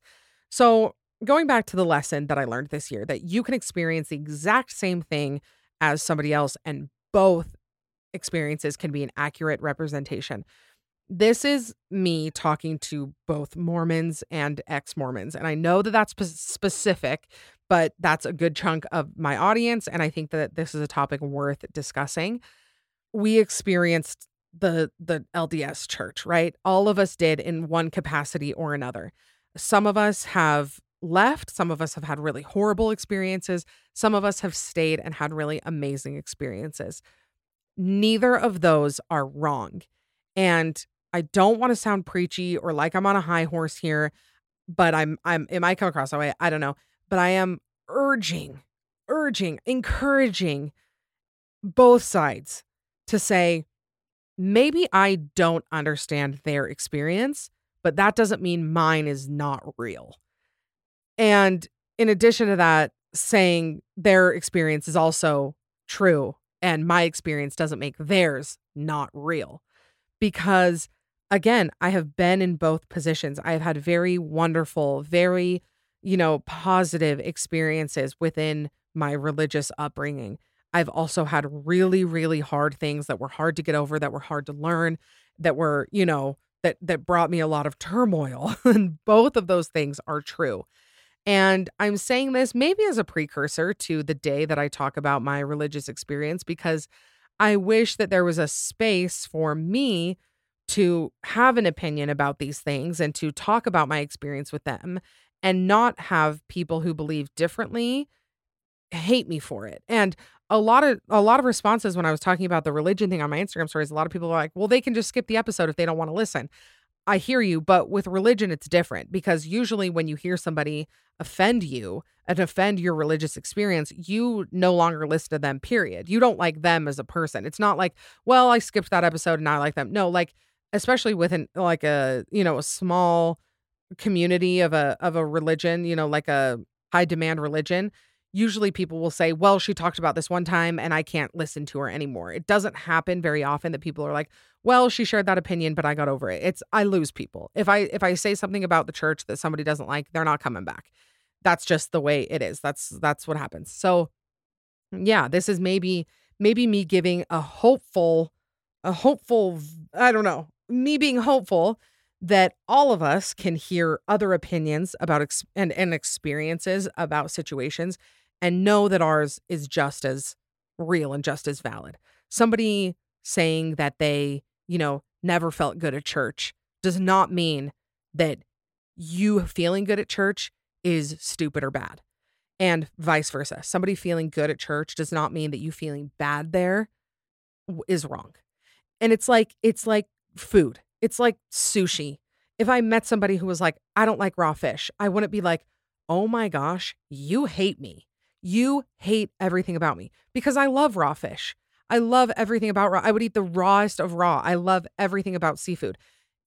So going back to the lesson that I learned this year, that you can experience the exact same thing as somebody else and both experiences can be an accurate representation. This is me talking to both Mormons and ex-Mormons. And I know that that's specific, but that's a good chunk of my audience. And I think that this is a topic worth discussing. We experienced the, the L D S church, right? All of us did in one capacity or another. Some of us have left. Some of us have had really horrible experiences. Some of us have stayed and had really amazing experiences. Neither of those are wrong. And I don't want to sound preachy or like I'm on a high horse here, but I'm, I'm, it might come across that way. I don't know. But I am urging, urging, encouraging both sides to say, maybe I don't understand their experience, but that doesn't mean mine is not real. And in addition to that, saying their experience is also true and my experience doesn't make theirs not real. Because, again, I have been in both positions. I have had very wonderful, very, you know, positive experiences within my religious upbringing. I've also had really, really hard things that were hard to get over, that were hard to learn, that were, you know, that that brought me a lot of turmoil. And both of those things are true. And I'm saying this maybe as a precursor to the day that I talk about my religious experience, because I wish that there was a space for me to have an opinion about these things and to talk about my experience with them and not have people who believe differently hate me for it. And a lot of a lot of responses when I was talking about the religion thing on my Instagram stories, a lot of people are like, well, they can just skip the episode if they don't want to listen. I hear you, but with religion, it's different, because usually when you hear somebody offend you and offend your religious experience, you no longer listen to them, period. You don't like them as a person. It's not like, well, I skipped that episode and I like them. No, like, especially with an like a, you know, a small community of a of a religion, you know, like a high demand religion. Usually people will say, well, she talked about this one time and I can't listen to her anymore. It doesn't happen very often that people are like, well, she shared that opinion, but I got over it. It's I lose people. If I if I say something about the church that somebody doesn't like, they're not coming back. That's just the way it is. That's that's what happens. So, yeah, this is maybe maybe me giving a hopeful, a hopeful, I don't know, me being hopeful that all of us can hear other opinions about ex- and, and experiences about situations and know that ours is just as real and just as valid. Somebody saying that they, you know, never felt good at church does not mean that you feeling good at church is stupid or bad, and vice versa. Somebody feeling good at church does not mean that you feeling bad there is wrong. And it's like, it's like food. It's like sushi. If I met somebody who was like, I don't like raw fish, I wouldn't be like, oh my gosh, you hate me. You hate everything about me, because I love raw fish. I love everything about raw. I would eat the rawest of raw. I love everything about seafood.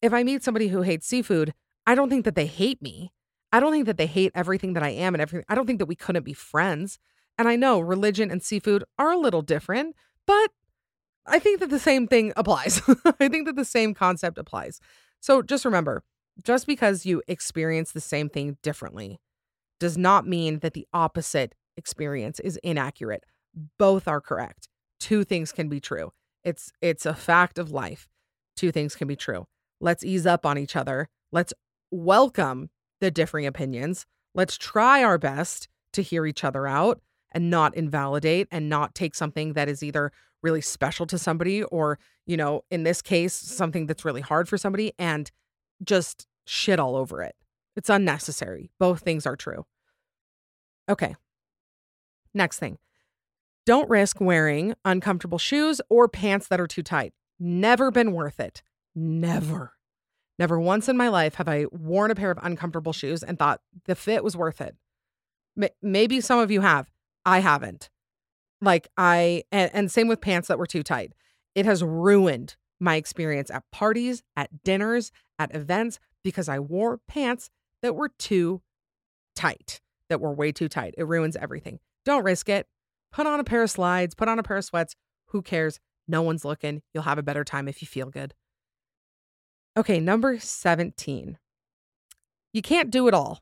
If I meet somebody who hates seafood, I don't think that they hate me. I don't think that they hate everything that I am and everything. I don't think that we couldn't be friends. And I know religion and seafood are a little different, but I think that the same thing applies. I think that the same concept applies. So just remember, just because you experience the same thing differently does not mean that the opposite experience is inaccurate. Both are correct. Two things can be true. It's it's a fact of life. Two things can be true. Let's ease up on each other. Let's welcome the differing opinions. Let's try our best to hear each other out and not invalidate and not take something that is either really special to somebody or, you know, in this case, something that's really hard for somebody and just shit all over it. It's unnecessary. Both things are true. Okay. Next thing. Don't risk wearing uncomfortable shoes or pants that are too tight. Never been worth it. Never. Never once in my life have I worn a pair of uncomfortable shoes and thought the fit was worth it. M- maybe some of you have. I haven't. Like I, and, and same with pants that were too tight. It has ruined my experience at parties, at dinners, at events, because I wore pants that were too tight, that were way too tight. It ruins everything. Don't risk it. Put on a pair of slides, put on a pair of sweats. Who cares? No one's looking. You'll have a better time if you feel good. Okay, number seventeen. You can't do it all,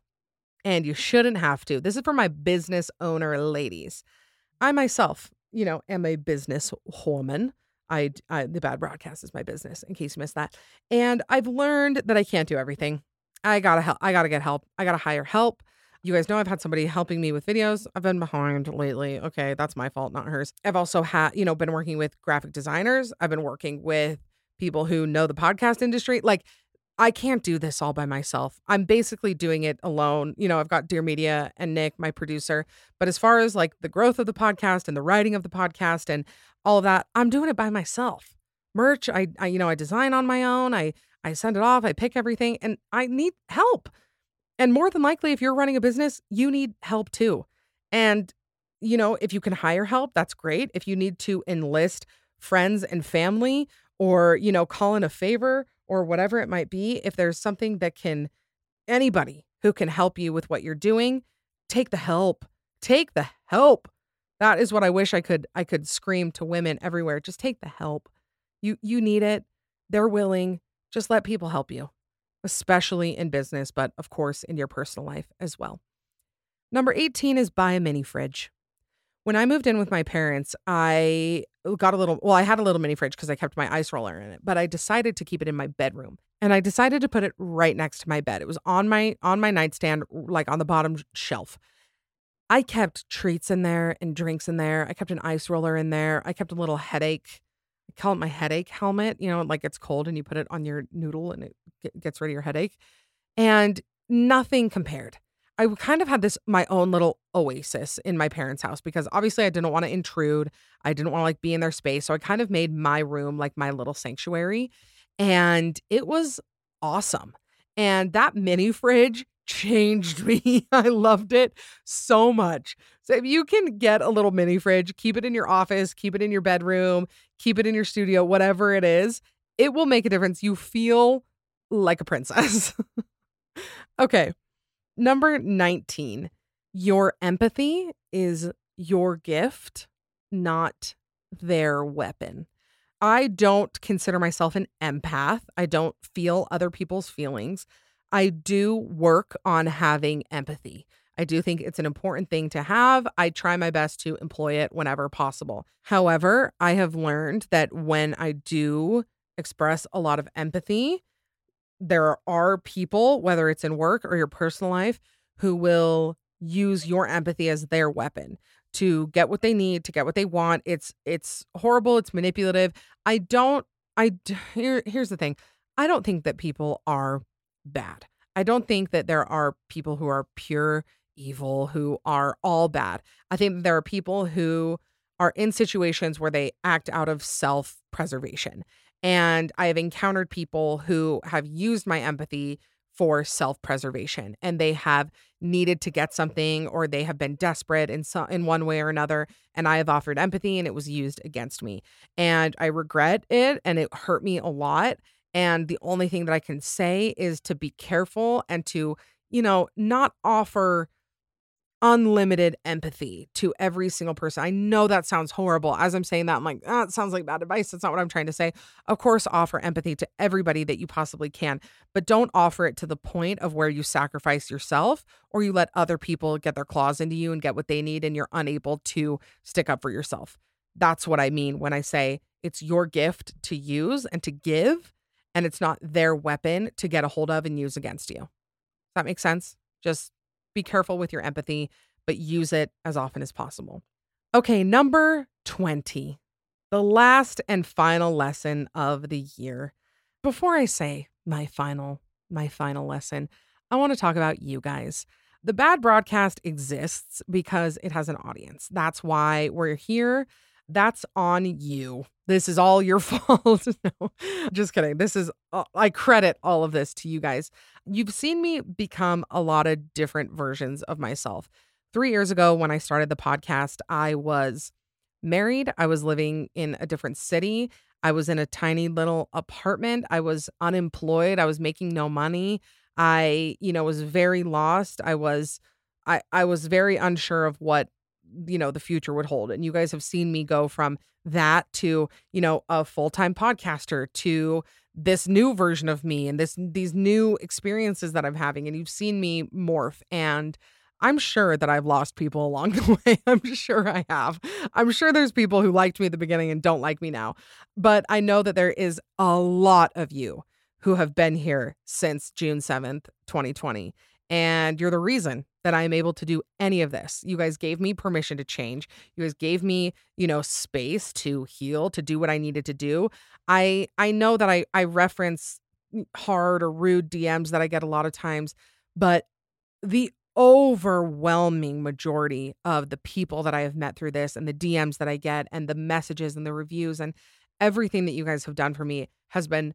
and you shouldn't have to. This is for my business owner ladies. I myself, you know, am a business woman. I, I, the Bad Broadcast is my business, in case you missed that. And I've learned that I can't do everything. I gotta help. I gotta get help. I gotta hire help. You guys know I've had somebody helping me with videos. I've been behind lately. Okay, that's my fault, not hers. I've also had, you know, been working with graphic designers. I've been working with people who know the podcast industry. Like, I can't do this all by myself. I'm basically doing it alone. You know, I've got Dear Media and Nick, my producer. But as far as like the growth of the podcast and the writing of the podcast and all of that, I'm doing it by myself. Merch, I, I you know, I design on my own. I, I send it off. I pick everything, and I need help. And more than likely, if you're running a business, you need help too. And, you know, if you can hire help, that's great. If you need to enlist friends and family or, you know, call in a favor, or whatever it might be, if there's something that can, anybody who can help you with what you're doing, take the help. Take the help. That is what I wish I could, I could scream to women everywhere. Just take the help. You, you need it. They're willing. Just let people help you, especially in business, but of course in your personal life as well. Number eighteen is buy a mini fridge. When I moved in with my parents, I got a little, well, I had a little mini fridge because I kept my ice roller in it, but I decided to keep it in my bedroom, and I decided to put it right next to my bed. It was on my, on my nightstand, like on the bottom shelf. I kept treats in there and drinks in there. I kept an ice roller in there. I kept a little headache, I call it my headache helmet, you know, like it's cold and you put it on your noodle and it gets rid of your headache, and nothing compared. I kind of had this, my own little oasis in my parents' house, because obviously I didn't want to intrude. I didn't want to like be in their space. So I kind of made my room like my little sanctuary, and it was awesome. And that mini fridge changed me. I loved it so much. So if you can get a little mini fridge, keep it in your office, keep it in your bedroom, keep it in your studio, whatever it is, it will make a difference. You feel like a princess. Okay. Number nineteen, your empathy is your gift, not their weapon. I don't consider myself an empath. I don't feel other people's feelings. I do work on having empathy. I do think it's an important thing to have. I try my best to employ it whenever possible. However, I have learned that when I do express a lot of empathy, there are people, whether it's in work or your personal life, who will use your empathy as their weapon to get what they need, to get what they want. It's it's horrible. It's manipulative. I don't, I, here, here's the thing. I don't think that people are bad. I don't think that there are people who are pure evil, who are all bad. I think that there are people who are in situations where they act out of self-preservation. And I have encountered people who have used my empathy for self-preservation, and they have needed to get something, or they have been desperate in so, in one way or another. And I have offered empathy, and it was used against me, and I regret it, and it hurt me a lot. And the only thing that I can say is to be careful and to, you know, not offer unlimited empathy to every single person. I know that sounds horrible. As I'm saying that, I'm like, ah, it sounds like bad advice. That's not what I'm trying to say. Of course, offer empathy to everybody that you possibly can, but don't offer it to the point of where you sacrifice yourself or you let other people get their claws into you and get what they need, and you're unable to stick up for yourself. That's what I mean when I say it's your gift to use and to give, and it's not their weapon to get a hold of and use against you. Does that make sense? Just be careful with your empathy, but use it as often as possible. Okay, number twenty, the last and final lesson of the year. Before I say my final, my final lesson, I want to talk about you guys. The Bad Broadcast exists because it has an audience. That's why we're here. That's on you. This is all your fault. No, just kidding. This is, I credit all of this to you guys. You've seen me become a lot of different versions of myself. Three years ago, when I started the podcast, I was married. I was living in a different city. I was in a tiny little apartment. I was unemployed. I was making no money. I, you know, was very lost. I was, I, I was very unsure of what, you know, the future would hold. And you guys have seen me go from that to, you know, a full-time podcaster to this new version of me and this, these new experiences that I'm having. And you've seen me morph, and I'm sure that I've lost people along the way. I'm sure I have. I'm sure there's people who liked me at the beginning and don't like me now, but I know that there is a lot of you who have been here since June seventh, twenty twenty. And you're the reason that I'm able to do any of this. You guys gave me permission to change. You guys gave me, you know, space to heal, to do what I needed to do. I I know that I I reference, hard or rude D Ms that I get a lot of times, but the overwhelming majority of the people that I have met through this and the D Ms that I get and the messages and the reviews and everything that you guys have done for me has been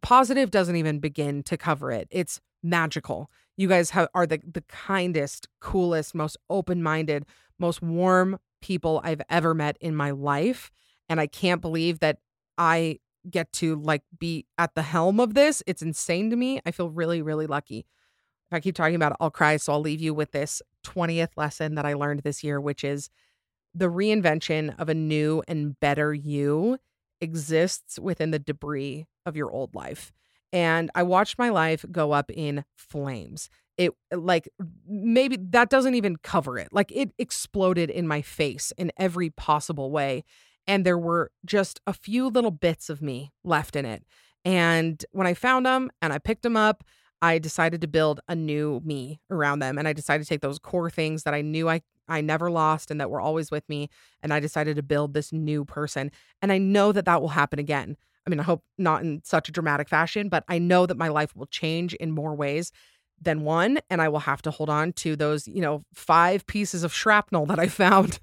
positive, doesn't even begin to cover it. It's magical. You guys have, are the, the kindest, coolest, most open-minded, most warm people I've ever met in my life. And I can't believe that I get to like be at the helm of this. It's insane to me. I feel really, really lucky. If I keep talking about it, I'll cry. So I'll leave you with this twentieth lesson that I learned this year, which is the reinvention of a new and better you exists within the debris of your old life. And I watched my life go up in flames. It like maybe that doesn't even cover it. Like it exploded in my face in every possible way. And there were just a few little bits of me left in it. And when I found them and I picked them up, I decided to build a new me around them. And I decided to take those core things that I knew I, I never lost and that were always with me. And I decided to build this new person. And I know that that will happen again. I mean, I hope not in such a dramatic fashion, but I know that my life will change in more ways than one. And I will have to hold on to those, you know, five pieces of shrapnel that I found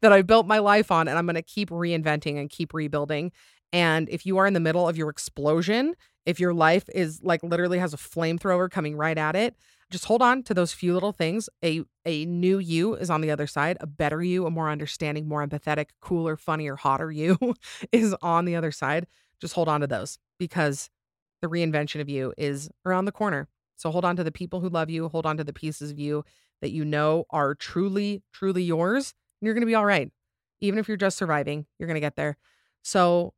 that I built my life on. And I'm going to keep reinventing and keep rebuilding. And if you are in the middle of your explosion, if your life is like literally has a flamethrower coming right at it, just hold on to those few little things. A a new you is on the other side. A better you, a more understanding, more empathetic, cooler, funnier, hotter you is on the other side. Just hold on to those because the reinvention of you is around the corner. So hold on to the people who love you. Hold on to the pieces of you that you know are truly, truly yours. And you're going to be all right. Even if you're just surviving, you're going to get there. So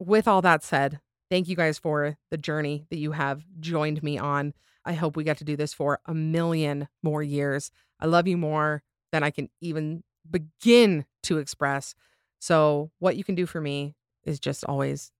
with all that said, thank you guys for the journey that you have joined me on. I hope we get to do this for a million more years. I love you more than I can even begin to express. So what you can do for me is just always